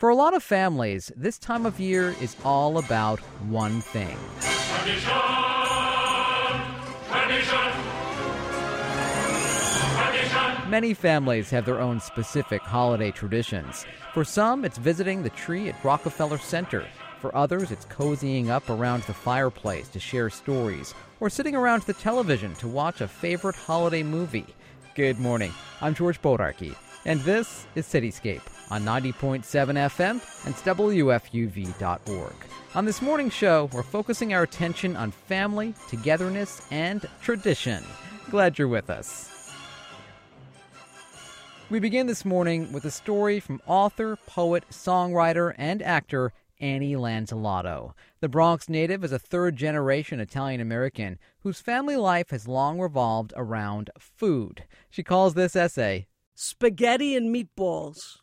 For a lot of families, this time of year is all about one thing. Tradition! Tradition! Tradition! Many families have their own specific holiday traditions. For some, it's visiting the tree at Rockefeller Center. For others, it's cozying up around the fireplace to share stories or sitting around the television to watch a favorite holiday movie. Good morning. I'm George Bodarkey, and this is Cityscape on 90.7 FM and WFUV.org. On this morning's show, we're focusing our attention on family, togetherness, and tradition. Glad you're with us. We begin this morning with a story from author, poet, songwriter, and actor Annie Lanzillotto. The Bronx native is a third-generation Italian-American whose family life has long revolved around food. She calls this essay Spaghetti and Meatballs.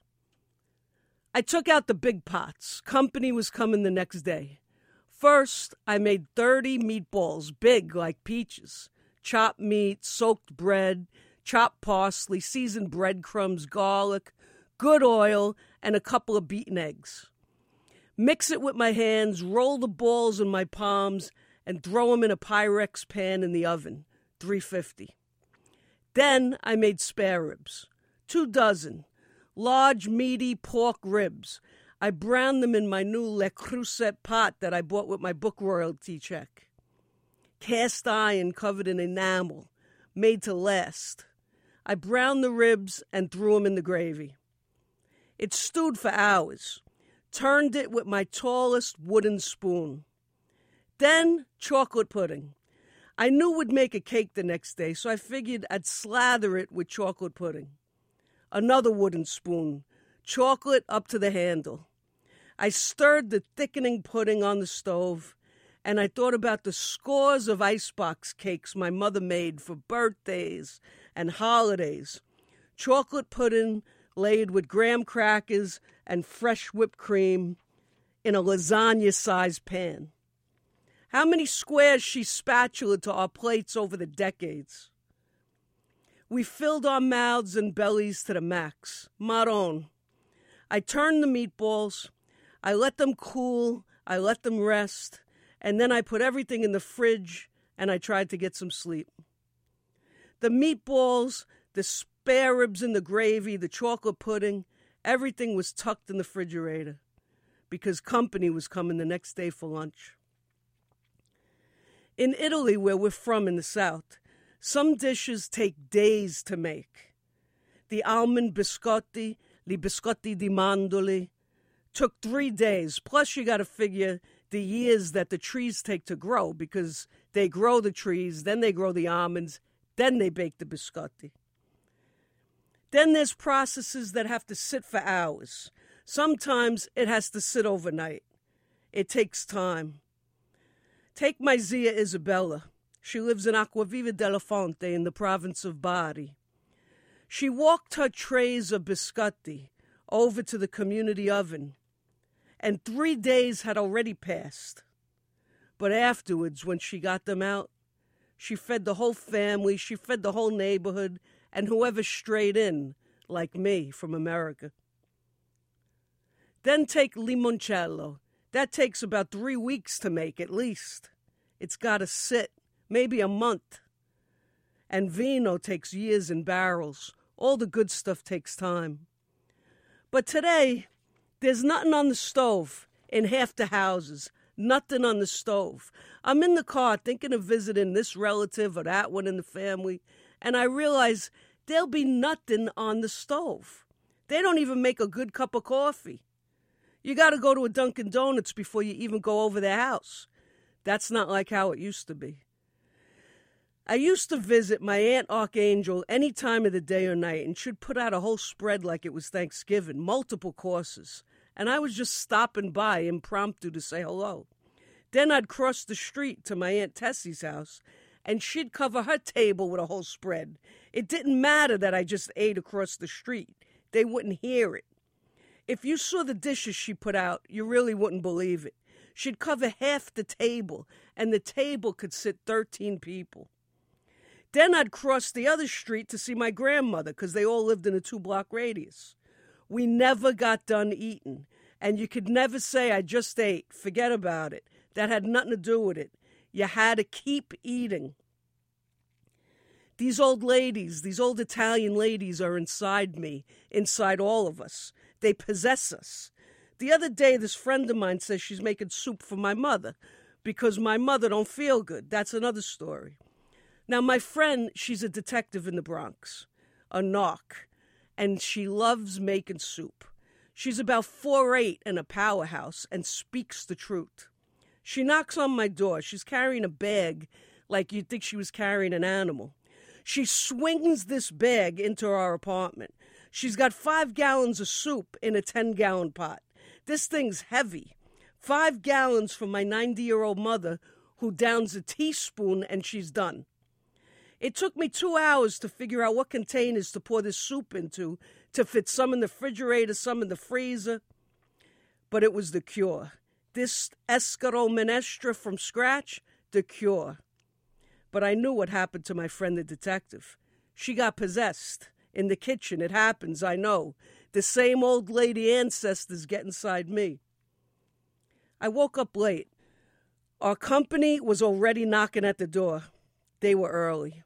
I took out the big pots. Company was coming the next day. First, I made 30 meatballs, big like peaches. Chopped meat, soaked bread, chopped parsley, seasoned breadcrumbs, garlic, good oil, and a couple of beaten eggs. Mix it with my hands, roll the balls in my palms, and throw them in a Pyrex pan in the oven, 350. Then I made spare ribs, 24, large, meaty pork ribs. I browned them in my new Le Creuset pot that I bought with my book royalty check. Cast iron covered in enamel, made to last. I browned the ribs and threw them in the gravy. It stewed for hours. Turned it with my tallest wooden spoon. Then chocolate pudding. I knew we'd make a cake the next day, so I figured I'd slather it with chocolate pudding. Another wooden spoon, chocolate up to the handle. I stirred the thickening pudding on the stove, and I thought about the scores of icebox cakes my mother made for birthdays and holidays. Chocolate pudding laid with graham crackers and fresh whipped cream in a lasagna-sized pan. How many squares she spatulaed to our plates over the decades. We filled our mouths and bellies to the max. Maron. I turned the meatballs. I let them cool. I let them rest. And then I put everything in the fridge, and I tried to get some sleep. The meatballs, the spare ribs in the gravy, the chocolate pudding, everything was tucked in the refrigerator because company was coming the next day for lunch. In Italy, where we're from in the South, some dishes take days to make. The almond biscotti, li biscotti di mandorle, took 3 days. Plus, you got to figure the years that the trees take to grow because they grow the trees, then they grow the almonds, then they bake the biscotti. Then there's processes that have to sit for hours. Sometimes it has to sit overnight. It takes time. Take my Zia Isabella. She lives in Acquaviva della Fonte in the province of Bari. She walked her trays of biscotti over to the community oven, and 3 days had already passed. But afterwards, when she got them out, she fed the whole family, she fed the whole neighborhood, and whoever strayed in, like me, from America. Then take limoncello. That takes about 3 weeks to make, at least. It's got to sit, maybe a month. And vino takes years in barrels. All the good stuff takes time. But today, there's nothing on the stove in half the houses. Nothing on the stove. I'm in the car thinking of visiting this relative or that one in the family, and I realize there'll be nothing on the stove. They don't even make a good cup of coffee. You got to go to a Dunkin' Donuts before you even go over their house. That's not like how it used to be. I used to visit my Aunt Archangel any time of the day or night, and she'd put out a whole spread like it was Thanksgiving, multiple courses, and I was just stopping by impromptu to say hello. Then I'd cross the street to my Aunt Tessie's house, and she'd cover her table with a whole spread. It didn't matter that I just ate across the street. They wouldn't hear it. If you saw the dishes she put out, you really wouldn't believe it. She'd cover half the table, and the table could sit 13 people. Then I'd cross the other street to see my grandmother, because they all lived in a 2-block radius. We never got done eating, And you could never say, I just ate. Forget about it. That had nothing to do with it. You had to keep eating. These old ladies, these old Italian ladies are inside me, inside all of us. They possess us. The other day, this friend of mine says she's making soup for my mother because my mother don't feel good. That's another story. Now, my friend, she's a detective in the Bronx, a narc, and she loves making soup. She's about 4'8" and a powerhouse and speaks the truth. She knocks on my door. She's carrying a bag like you'd think she was carrying an animal. She swings this bag into our apartment. She's got 5 gallons of soup in a 10-gallon pot. This thing's heavy. 5 gallons for my 90-year-old mother who downs a teaspoon and she's done. It took me 2 hours to figure out what containers to pour this soup into to fit some in the refrigerator, some in the freezer. But it was the cure. This escarole minestra from scratch, the cure. But I knew what happened to my friend the detective. She got possessed. In the kitchen, it happens, I know. The same old lady ancestors get inside me. I woke up late. Our company was already knocking at the door. They were early.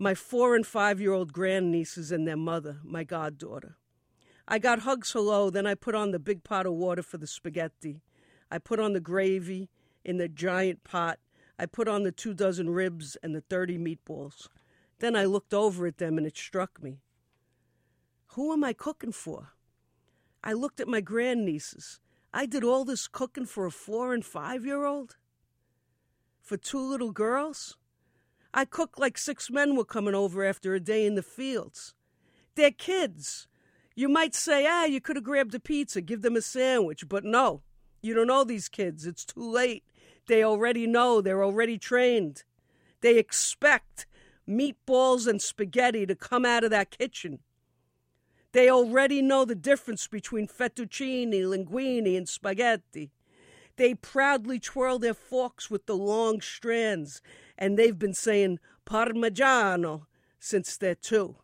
My 4- and 5-year-old grandnieces and their mother, my goddaughter. I got hugs hello, then I put on the big pot of water for the spaghetti. I put on the gravy in the giant pot. I put on the 24 ribs and the 30 meatballs. Then I looked over at them and it struck me. Who am I cooking for? I looked at my grandnieces. I did all this cooking for a 4- and 5-year-old? For 2 little girls? I cooked like 6 men were coming over after a day in the fields. They're kids. You might say, you could have grabbed a pizza, give them a sandwich. But no, you don't know these kids. It's too late. They already know. They're already trained. They expect meatballs and spaghetti to come out of that kitchen. They already know the difference between fettuccine, linguine, and spaghetti. They proudly twirl their forks with the long strands, and they've been saying Parmigiano since they're 2.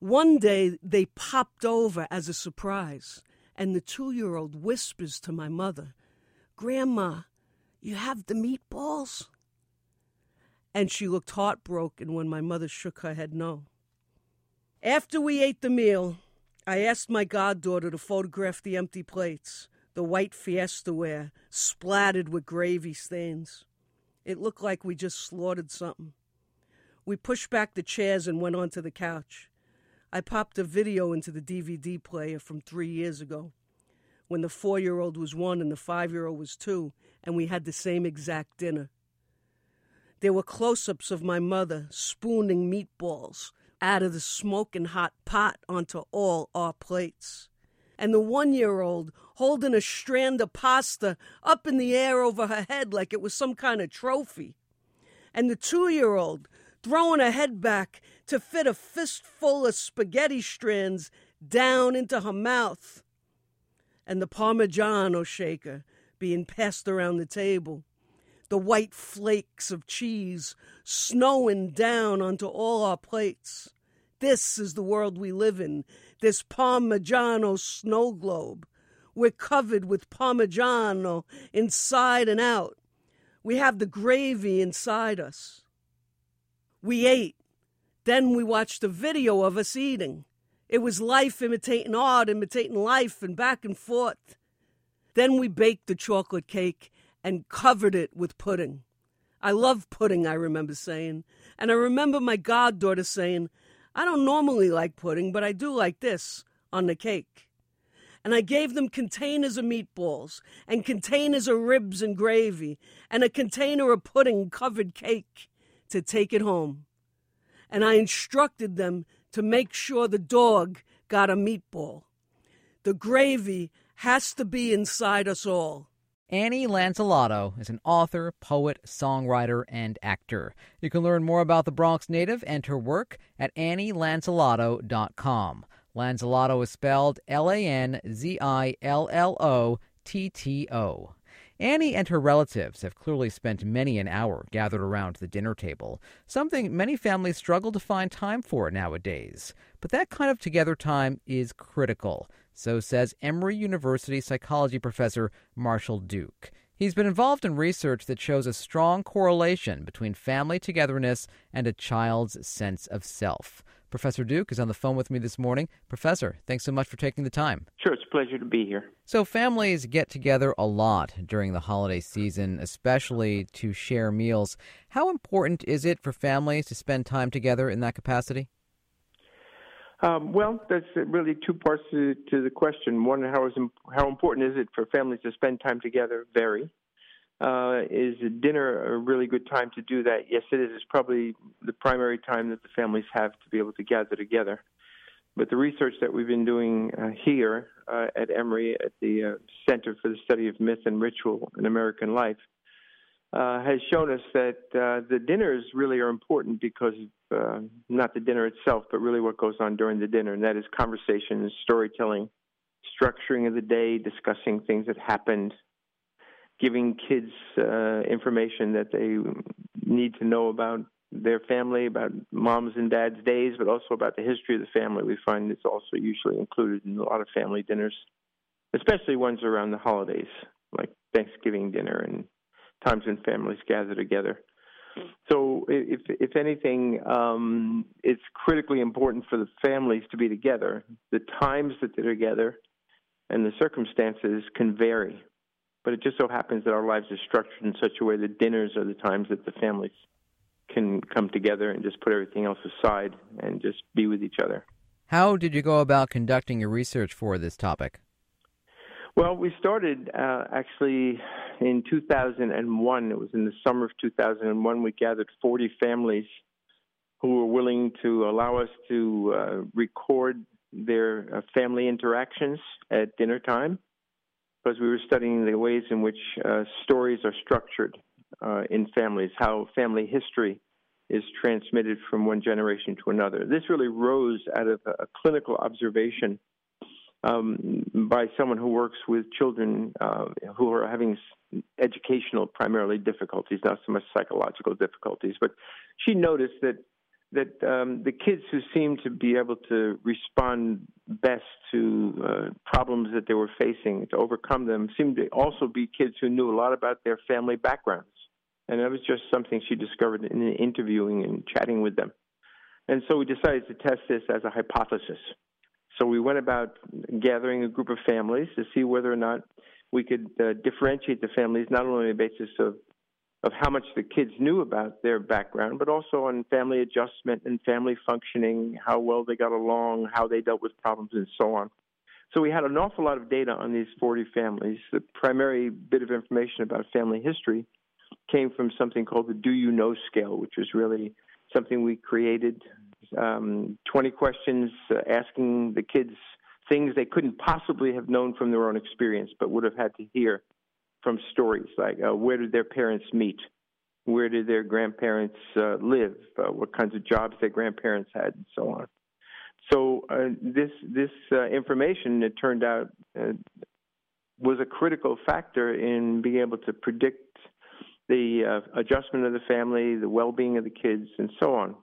One day, they popped over as a surprise, and the 2-year-old whispers to my mother, "Grandma, you have the meatballs?" And she looked heartbroken when my mother shook her head no. After we ate the meal, I asked my goddaughter to photograph the empty plates, the white fiesta ware, splattered with gravy stains. It looked like we just slaughtered something. We pushed back the chairs and went onto the couch. I popped a video into the DVD player from 3 years ago, when the 4-year-old was 1 and the 5-year-old was 2, and we had the same exact dinner. There were close-ups of my mother spooning meatballs out of the smoking hot pot onto all our plates. And the 1-year-old holding a strand of pasta up in the air over her head like it was some kind of trophy. And the 2-year-old throwing her head back to fit a fistful of spaghetti strands down into her mouth. And the Parmigiano shaker being passed around the table. The white flakes of cheese snowing down onto all our plates. This is the world we live in, this Parmigiano snow globe. We're covered with Parmigiano inside and out. We have the gravy inside us. We ate. Then we watched a video of us eating. It was life imitating art, imitating life, and back and forth. Then we baked the chocolate cake and covered it with pudding. I love pudding, I remember saying. And I remember my goddaughter saying, I don't normally like pudding, but I do like this on the cake. And I gave them containers of meatballs and containers of ribs and gravy and a container of pudding-covered cake to take it home. And I instructed them to make sure the dog got a meatball. The gravy has to be inside us all. Annie Lanzillotto is an author, poet, songwriter, and actor. You can learn more about the Bronx native and her work at annielanzillotto.com. Lanzillotto is spelled Lanzillotto. Annie and her relatives have clearly spent many an hour gathered around the dinner table, something many families struggle to find time for nowadays. But that kind of together time is critical. So says Emory University psychology professor Marshall Duke. He's been involved in research that shows a strong correlation between family togetherness and a child's sense of self. Professor Duke is on the phone with me this morning. Professor, thanks so much for taking the time. Sure, it's a pleasure to be here. So families get together a lot during the holiday season, especially to share meals. How important is it for families to spend time together in that capacity? Well, that's really two parts to the question. One, how important is it for families to spend time together? Very. Is dinner a really good time to do that? Yes, it is. It's probably the primary time that the families have to be able to gather together. But the research that we've been doing here at Emory at the Center for the Study of Myth and Ritual in American Life has shown us that the dinners really are important because of not the dinner itself, but really what goes on during the dinner, and that is conversation, storytelling, structuring of the day, discussing things that happened, giving kids information that they need to know about their family, about mom's and dad's days, but also about the history of the family. We find it's also usually included in a lot of family dinners, especially ones around the holidays, like Thanksgiving dinner and times when families gather together. So if anything, it's critically important for the families to be together. The times that they're together and the circumstances can vary. But it just so happens that our lives are structured in such a way that dinners are the times that the families can come together and just put everything else aside and just be with each other. How did you go about conducting your research for this topic? Well, we started actually in 2001. It was in the summer of 2001. We gathered 40 families who were willing to allow us to record their family interactions at dinner time, because we were studying the ways in which stories are structured in families, how family history is transmitted from one generation to another. This really rose out of a clinical observation by someone who works with children who are having educational primarily difficulties, not so much psychological difficulties. But she noticed that the kids who seemed to be able to respond best to problems that they were facing, to overcome them, seemed to also be kids who knew a lot about their family backgrounds. And that was just something she discovered in interviewing and chatting with them. And so we decided to test this as a hypothesis. So we went about gathering a group of families to see whether or not we could differentiate the families not only on the basis of how much the kids knew about their background, but also on family adjustment and family functioning, how well they got along, how they dealt with problems, and so on. So we had an awful lot of data on these 40 families. The primary bit of information about family history came from something called the Do You Know Scale, which was really something we created, 20 questions asking the kids things they couldn't possibly have known from their own experience, but would have had to hear from stories like where did their parents meet, where did their grandparents live, what kinds of jobs their grandparents had, and so on. So this information, it turned out, was a critical factor in being able to predict the adjustment of the family, the well-being of the kids, and so on.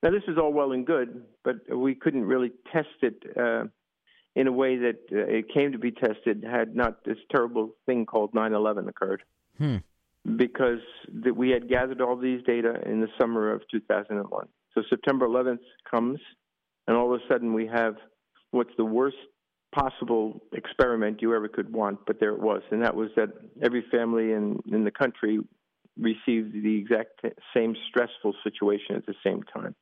Now, this is all well and good, but we couldn't really test it in a way that it came to be tested had not this terrible thing called 9/11 occurred. Because we had gathered all these data in the summer of 2001. So September 11th comes, and all of a sudden we have what's the worst possible experiment you ever could want, but there it was. And that was that every family in the country received the exact same stressful situation at the same time.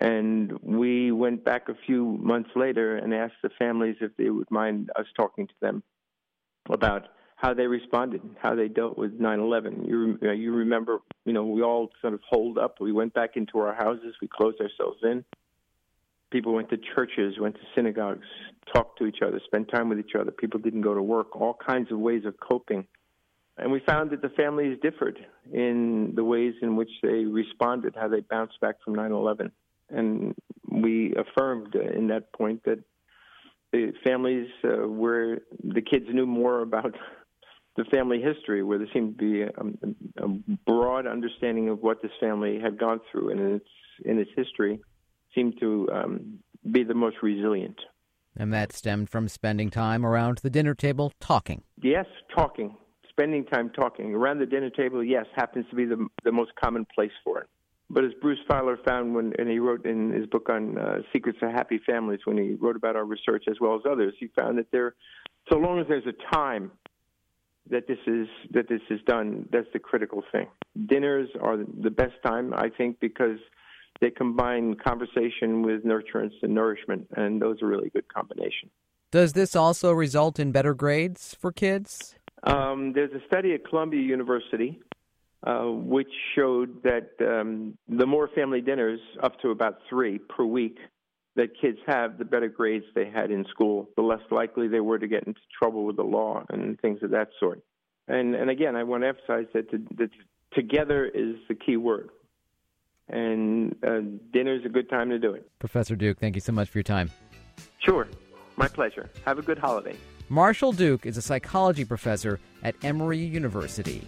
And we went back a few months later and asked the families if they would mind us talking to them about how they responded, how they dealt with 9/11. You remember, we all sort of holed up. We went back into our houses. We closed ourselves in. People went to churches, went to synagogues, talked to each other, spent time with each other. People didn't go to work, all kinds of ways of coping. And we found that the families differed in the ways in which they responded, how they bounced back from 9/11. And we affirmed in that point that the families where the kids knew more about the family history, where there seemed to be a broad understanding of what this family had gone through and in its history, seemed to be the most resilient. And that stemmed from spending time around the dinner table talking. Yes, talking. Spending time talking. Around the dinner table, yes, happens to be the most common place for it. But as Bruce Feiler found and he wrote in his book on Secrets of Happy Families, when he wrote about our research as well as others, he found that so long as there's a time that this is done, that's the critical thing. Dinners are the best time, I think, because they combine conversation with nurturance and nourishment, and those are really good combination. Does this also result in better grades for kids? There's a study at Columbia University which showed that the more family dinners, up to about 3 per week, that kids have, the better grades they had in school, the less likely they were to get into trouble with the law and things of that sort. And again, I want to emphasize that together is the key word. And dinner's a good time to do it. Professor Duke, thank you so much for your time. Sure. My pleasure. Have a good holiday. Marshall Duke is a psychology professor at Emory University.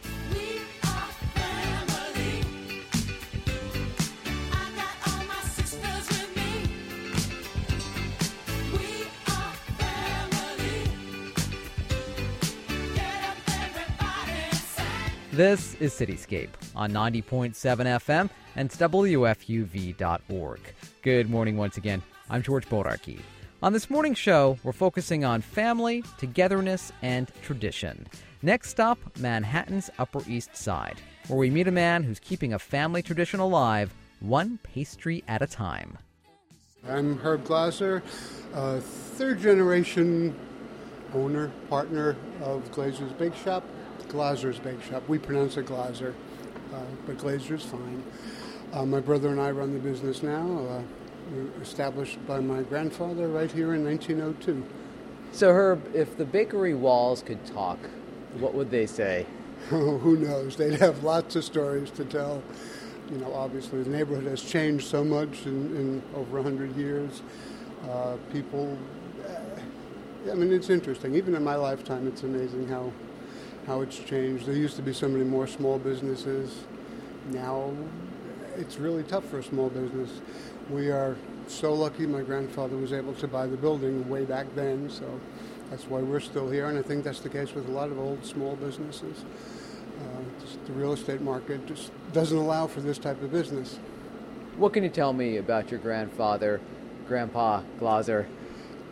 This is Cityscape on 90.7 FM and WFUV.org. Good morning once again. I'm George Bodarkey. On this morning's show, we're focusing on family, togetherness, and tradition. Next stop, Manhattan's Upper East Side, where we meet a man who's keeping a family tradition alive, one pastry at a time. I'm Herb Glaser, a third-generation owner, partner of Glaser's Bake Shop. Glaser's Bake Shop. We pronounce it Glaser, but Glaser's fine. My brother and I run the business now, established by my grandfather right here in 1902. So, Herb, if the bakery walls could talk, what would they say? Oh, who knows? They'd have lots of stories to tell. You know, obviously the neighborhood has changed so much in over 100 years. It's interesting. Even in my lifetime, it's amazing how it's changed. There used to be so many more small businesses. Now it's really tough for a small business. We are so lucky my grandfather was able to buy the building way back then, so that's why we're still here, and I think that's the case with a lot of old small businesses. The real estate market just doesn't allow for this type of business. What can you tell me about your grandfather, Grandpa Glaser?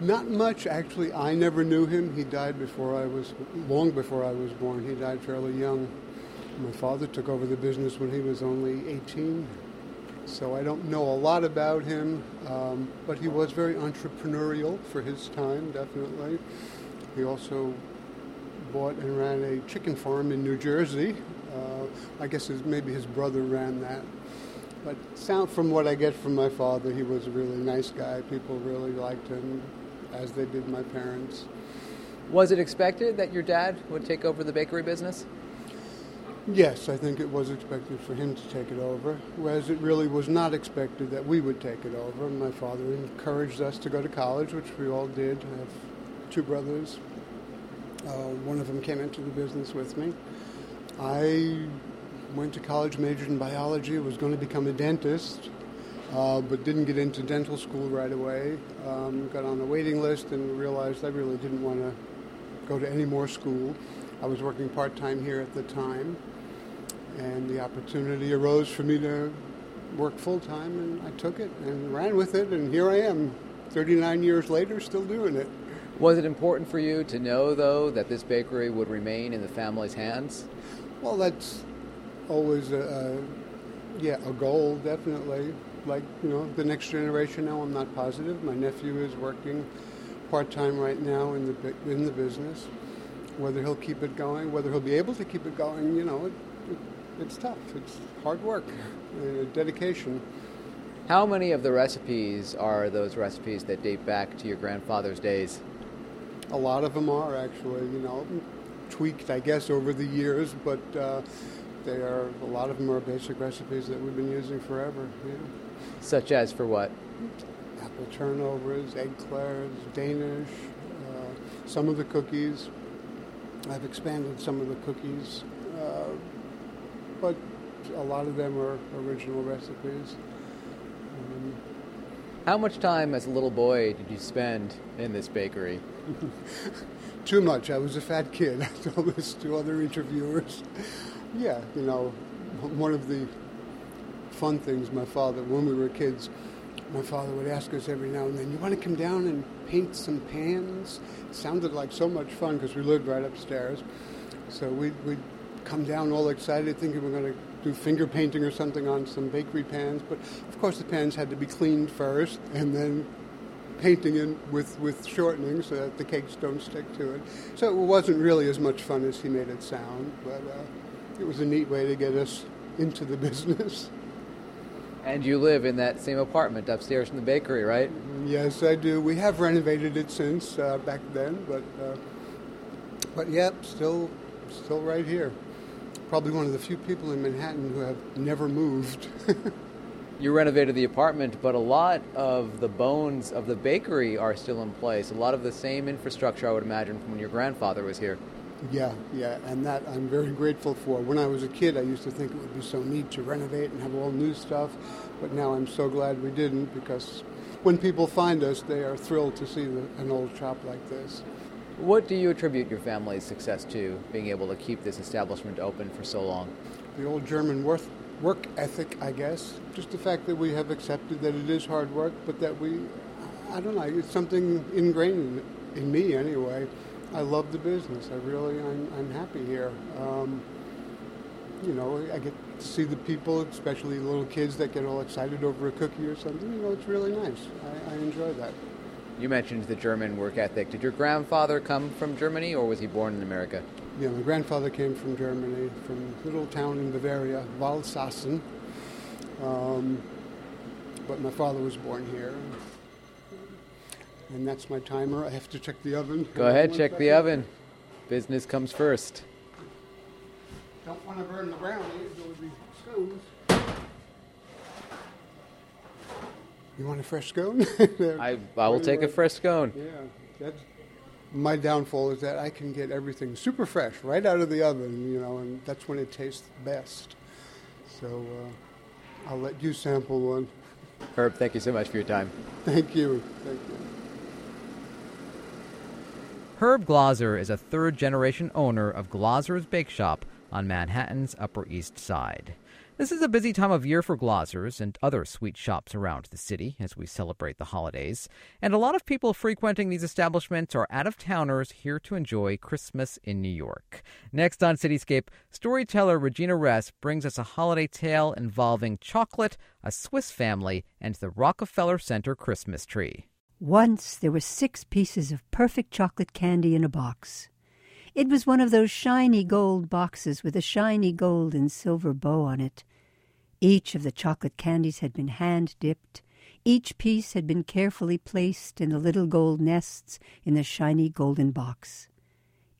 Not much, actually. I never knew him. He died long before I was born. He died fairly young. My father took over the business when he was only 18, so I don't know a lot about him, but he was very entrepreneurial for his time, definitely. He also bought and ran a chicken farm in New Jersey. I guess maybe his brother ran that. But from what I get from my father, he was a really nice guy. People really liked him, as they did my parents. Was it expected that your dad would take over the bakery business? Yes, I think it was expected for him to take it over, whereas it really was not expected that we would take it over. My father encouraged us to go to college, which we all did. I have 2 brothers. One of them came into the business with me. I went to college, majored in biology, was going to become a dentist, but didn't get into dental school right away. Got on the waiting list and realized I really didn't want to go to any more school. I was working part-time here at the time, and the opportunity arose for me to work full-time, and I took it and ran with it, and here I am, 39 years later, still doing it. Was it important for you to know, though, that this bakery would remain in the family's hands? Well, that's always a goal, definitely. Like, the next generation now, I'm not positive. My nephew is working part-time right now in the business. Whether he'll keep it going, whether he'll be able to keep it going, it's tough. It's hard work, dedication. How many of the recipes are those recipes that date back to your grandfather's days? A lot of them are, actually, tweaked, I guess, over the years, but a lot of them are basic recipes that we've been using forever. Yeah. Such as for what? Apple turnovers, egg clairs, Danish, some of the cookies. I've expanded some of the cookies, but a lot of them are original recipes. How much time as a little boy did you spend in this bakery? Too much. I was a fat kid. I told this to other interviewers. Yeah, you know, one of the fun things my father, when we were kids, my father would ask us every now and then, you want to come down and paint some pans? It sounded like so much fun because we lived right upstairs. So we'd come down all excited thinking we're going to do finger painting or something on some bakery pans. But, of course, the pans had to be cleaned first and then painting in with shortening so that the cakes don't stick to it. So it wasn't really as much fun as he made it sound, but it was a neat way to get us into the business. And you live in that same apartment upstairs from the bakery, right? Yes, I do. We have renovated it since back then, but yep, still right here. Probably one of the few people in Manhattan who have never moved. You renovated the apartment, but a lot of the bones of the bakery are still in place. A lot of the same infrastructure, I would imagine, from when your grandfather was here. Yeah, and that I'm very grateful for. When I was a kid, I used to think it would be so neat to renovate and have all new stuff, but now I'm so glad we didn't, because when people find us, they are thrilled to see an old shop like this. What do you attribute your family's success to, being able to keep this establishment open for so long? The old German work ethic, I guess. Just the fact that we have accepted that it is hard work, but that I don't know, it's something ingrained in me anyway. I love the business. I'm happy here. You know, I get to see the people, especially the little kids that get all excited over a cookie or something. You know, it's really nice. I enjoy that. You mentioned the German work ethic. Did your grandfather come from Germany, or was he born in America? Yeah, my grandfather came from Germany, from a little town in Bavaria, Waldsassen. But my father was born here. And that's my timer. I have to check the oven. Go ahead, check the oven. Business comes first. Don't want to burn the brownies. There would be scones. You want a fresh scone? I will take a fresh scone. Yeah, that's my downfall, is that I can get everything super fresh right out of the oven, you know, and that's when it tastes best. So I'll let you sample one. Herb, thank you so much for your time. Thank you. Thank you. Herb Glaser is a third-generation owner of Glaser's Bake Shop on Manhattan's Upper East Side. This is a busy time of year for Glaser's and other sweet shops around the city as we celebrate the holidays, and a lot of people frequenting these establishments are out-of-towners here to enjoy Christmas in New York. Next on Cityscape, storyteller Regina Ress brings us a holiday tale involving chocolate, a Swiss family, and the Rockefeller Center Christmas tree. Once there were 6 pieces of perfect chocolate candy in a box. It was one of those shiny gold boxes with a shiny gold and silver bow on it. Each of the chocolate candies had been hand-dipped. Each piece had been carefully placed in the little gold nests in the shiny golden box.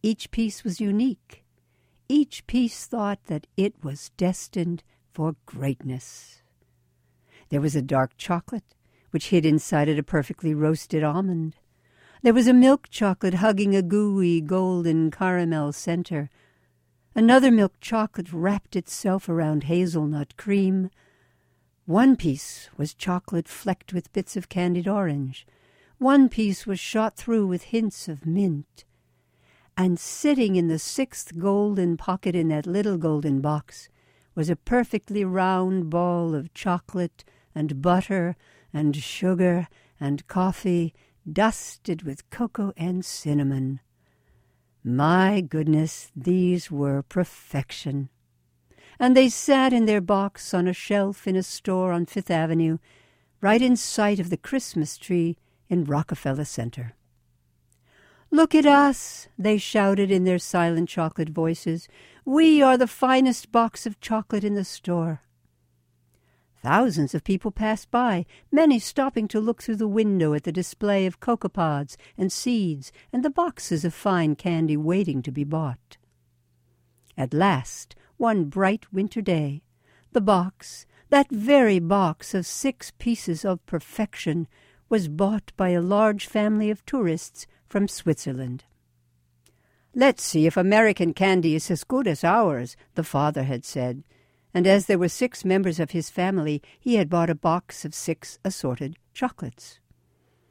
Each piece was unique. Each piece thought that it was destined for greatness. There was a dark chocolate, which hid inside it a perfectly roasted almond. There was a milk chocolate hugging a gooey golden caramel center. Another milk chocolate wrapped itself around hazelnut cream. One piece was chocolate flecked with bits of candied orange. One piece was shot through with hints of mint. And sitting in the 6th golden pocket in that little golden box was a perfectly round ball of chocolate and butter and sugar and coffee, dusted with cocoa and cinnamon. My goodness, these were perfection. And they sat in their box on a shelf in a store on Fifth Avenue, right in sight of the Christmas tree in Rockefeller Center. "Look at us," they shouted in their silent chocolate voices. "We are the finest box of chocolate in the store." Thousands of people passed by, many stopping to look through the window at the display of cocoa pods and seeds and the boxes of fine candy waiting to be bought. At last, one bright winter day, the box, that very box of 6 pieces of perfection, was bought by a large family of tourists from Switzerland. "Let's see if American candy is as good as ours," the father had said. And as there were 6 members of his family, he had bought a box of 6 assorted chocolates.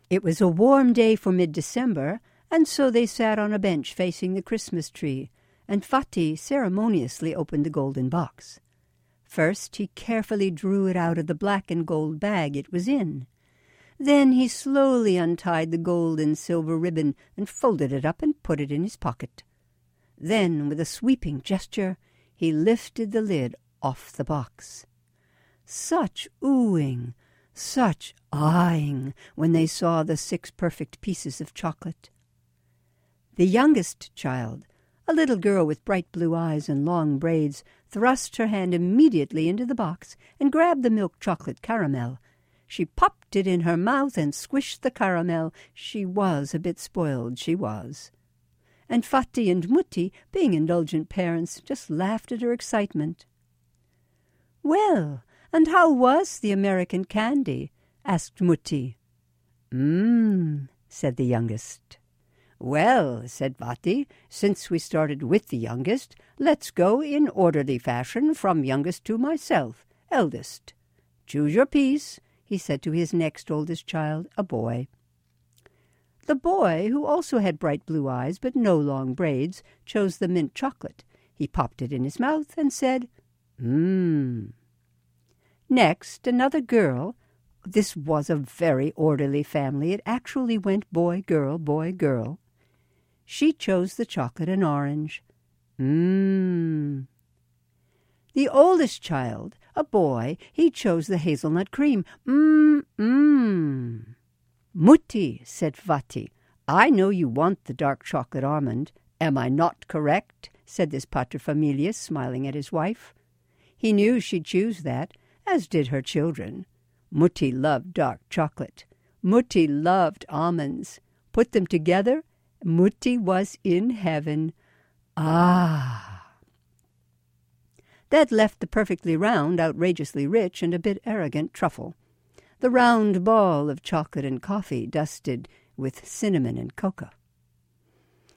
It was a warm day for mid-December, and so they sat on a bench facing the Christmas tree, and Fatih ceremoniously opened the golden box. First, he carefully drew it out of the black and gold bag it was in. Then he slowly untied the gold and silver ribbon and folded it up and put it in his pocket. Then, with a sweeping gesture, he lifted the lid off the box. Such oohing, such ahing, when they saw the 6 perfect pieces of chocolate. The youngest child, a little girl with bright blue eyes and long braids, thrust her hand immediately into the box and grabbed the milk chocolate caramel. She popped it in her mouth and squished the caramel. She was a bit spoiled, she was. And Fatih and Mutti, being indulgent parents, just laughed at her excitement. "Well, and how was the American candy?" asked Mutti. Said the youngest. "Well," said Fatih, "since we started with the youngest, let's go in orderly fashion from youngest to myself, eldest. Choose your piece," he said to his next oldest child, a boy. The boy, who also had bright blue eyes but no long braids, chose the mint chocolate. He popped it in his mouth and said, Next, another girl. This was a very orderly family. It actually went boy, girl, boy, girl. She chose the chocolate and orange. The oldest child, a boy, he chose the hazelnut cream. "Mutti," said Fatih, "I know you want the dark chocolate almond. Am I not correct?" said this paterfamilias, smiling at his wife. He knew she'd choose that, as did her children. Mutti loved dark chocolate. Mutti loved almonds. Put them together, Mutti was in heaven. That left the perfectly round, outrageously rich, and a bit arrogant truffle. The round ball of chocolate and coffee dusted with cinnamon and cocoa.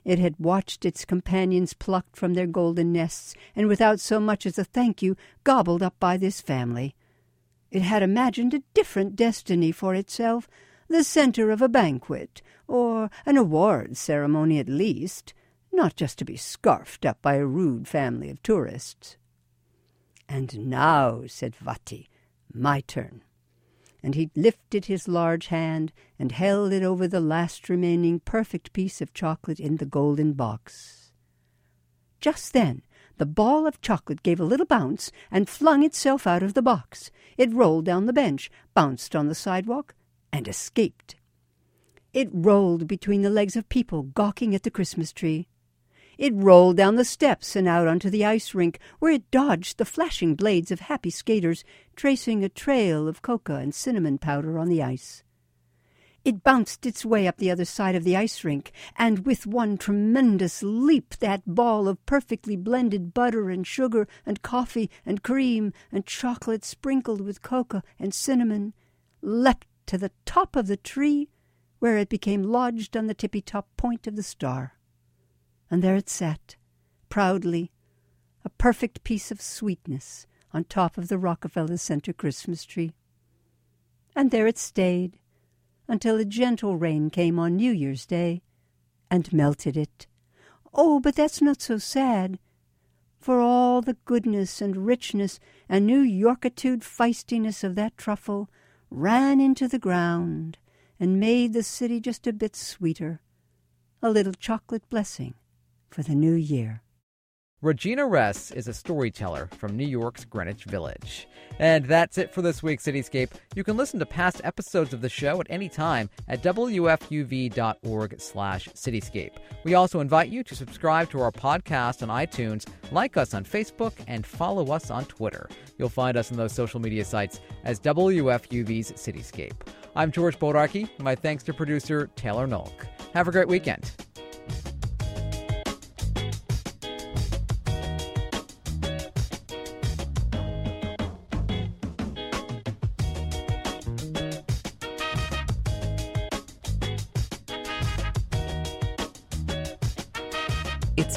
It had watched its companions plucked from their golden nests, and without so much as a thank you, gobbled up by this family. It had imagined a different destiny for itself, the center of a banquet, or an award ceremony at least, not just to be scarfed up by a rude family of tourists. "And now," said Fatih, "my turn." And he lifted his large hand and held it over the last remaining perfect piece of chocolate in the golden box. Just then, the ball of chocolate gave a little bounce and flung itself out of the box. It rolled down the bench, bounced on the sidewalk, and escaped. It rolled between the legs of people gawking at the Christmas tree. It rolled down the steps and out onto the ice rink, where it dodged the flashing blades of happy skaters, tracing a trail of cocoa and cinnamon powder on the ice. It bounced its way up the other side of the ice rink, and with one tremendous leap that ball of perfectly blended butter and sugar and coffee and cream and chocolate sprinkled with cocoa and cinnamon leapt to the top of the tree, where it became lodged on the tippy-top point of the star. And there it sat, proudly, a perfect piece of sweetness on top of the Rockefeller Center Christmas tree. And there it stayed, until a gentle rain came on New Year's Day and melted it. Oh, but that's not so sad, for all the goodness and richness and New Yorkitude feistiness of that truffle ran into the ground and made the city just a bit sweeter, a little chocolate blessing for the new year. Regina Ress is a storyteller from New York's Greenwich Village. And that's it for this week's Cityscape. You can listen to past episodes of the show at any time at wfuv.org/Cityscape. We also invite you to subscribe to our podcast on iTunes, like us on Facebook, and follow us on Twitter. You'll find us on those social media sites as WFUV's Cityscape. I'm George Boldarchy. My thanks to producer Taylor Nolk. Have a great weekend. It's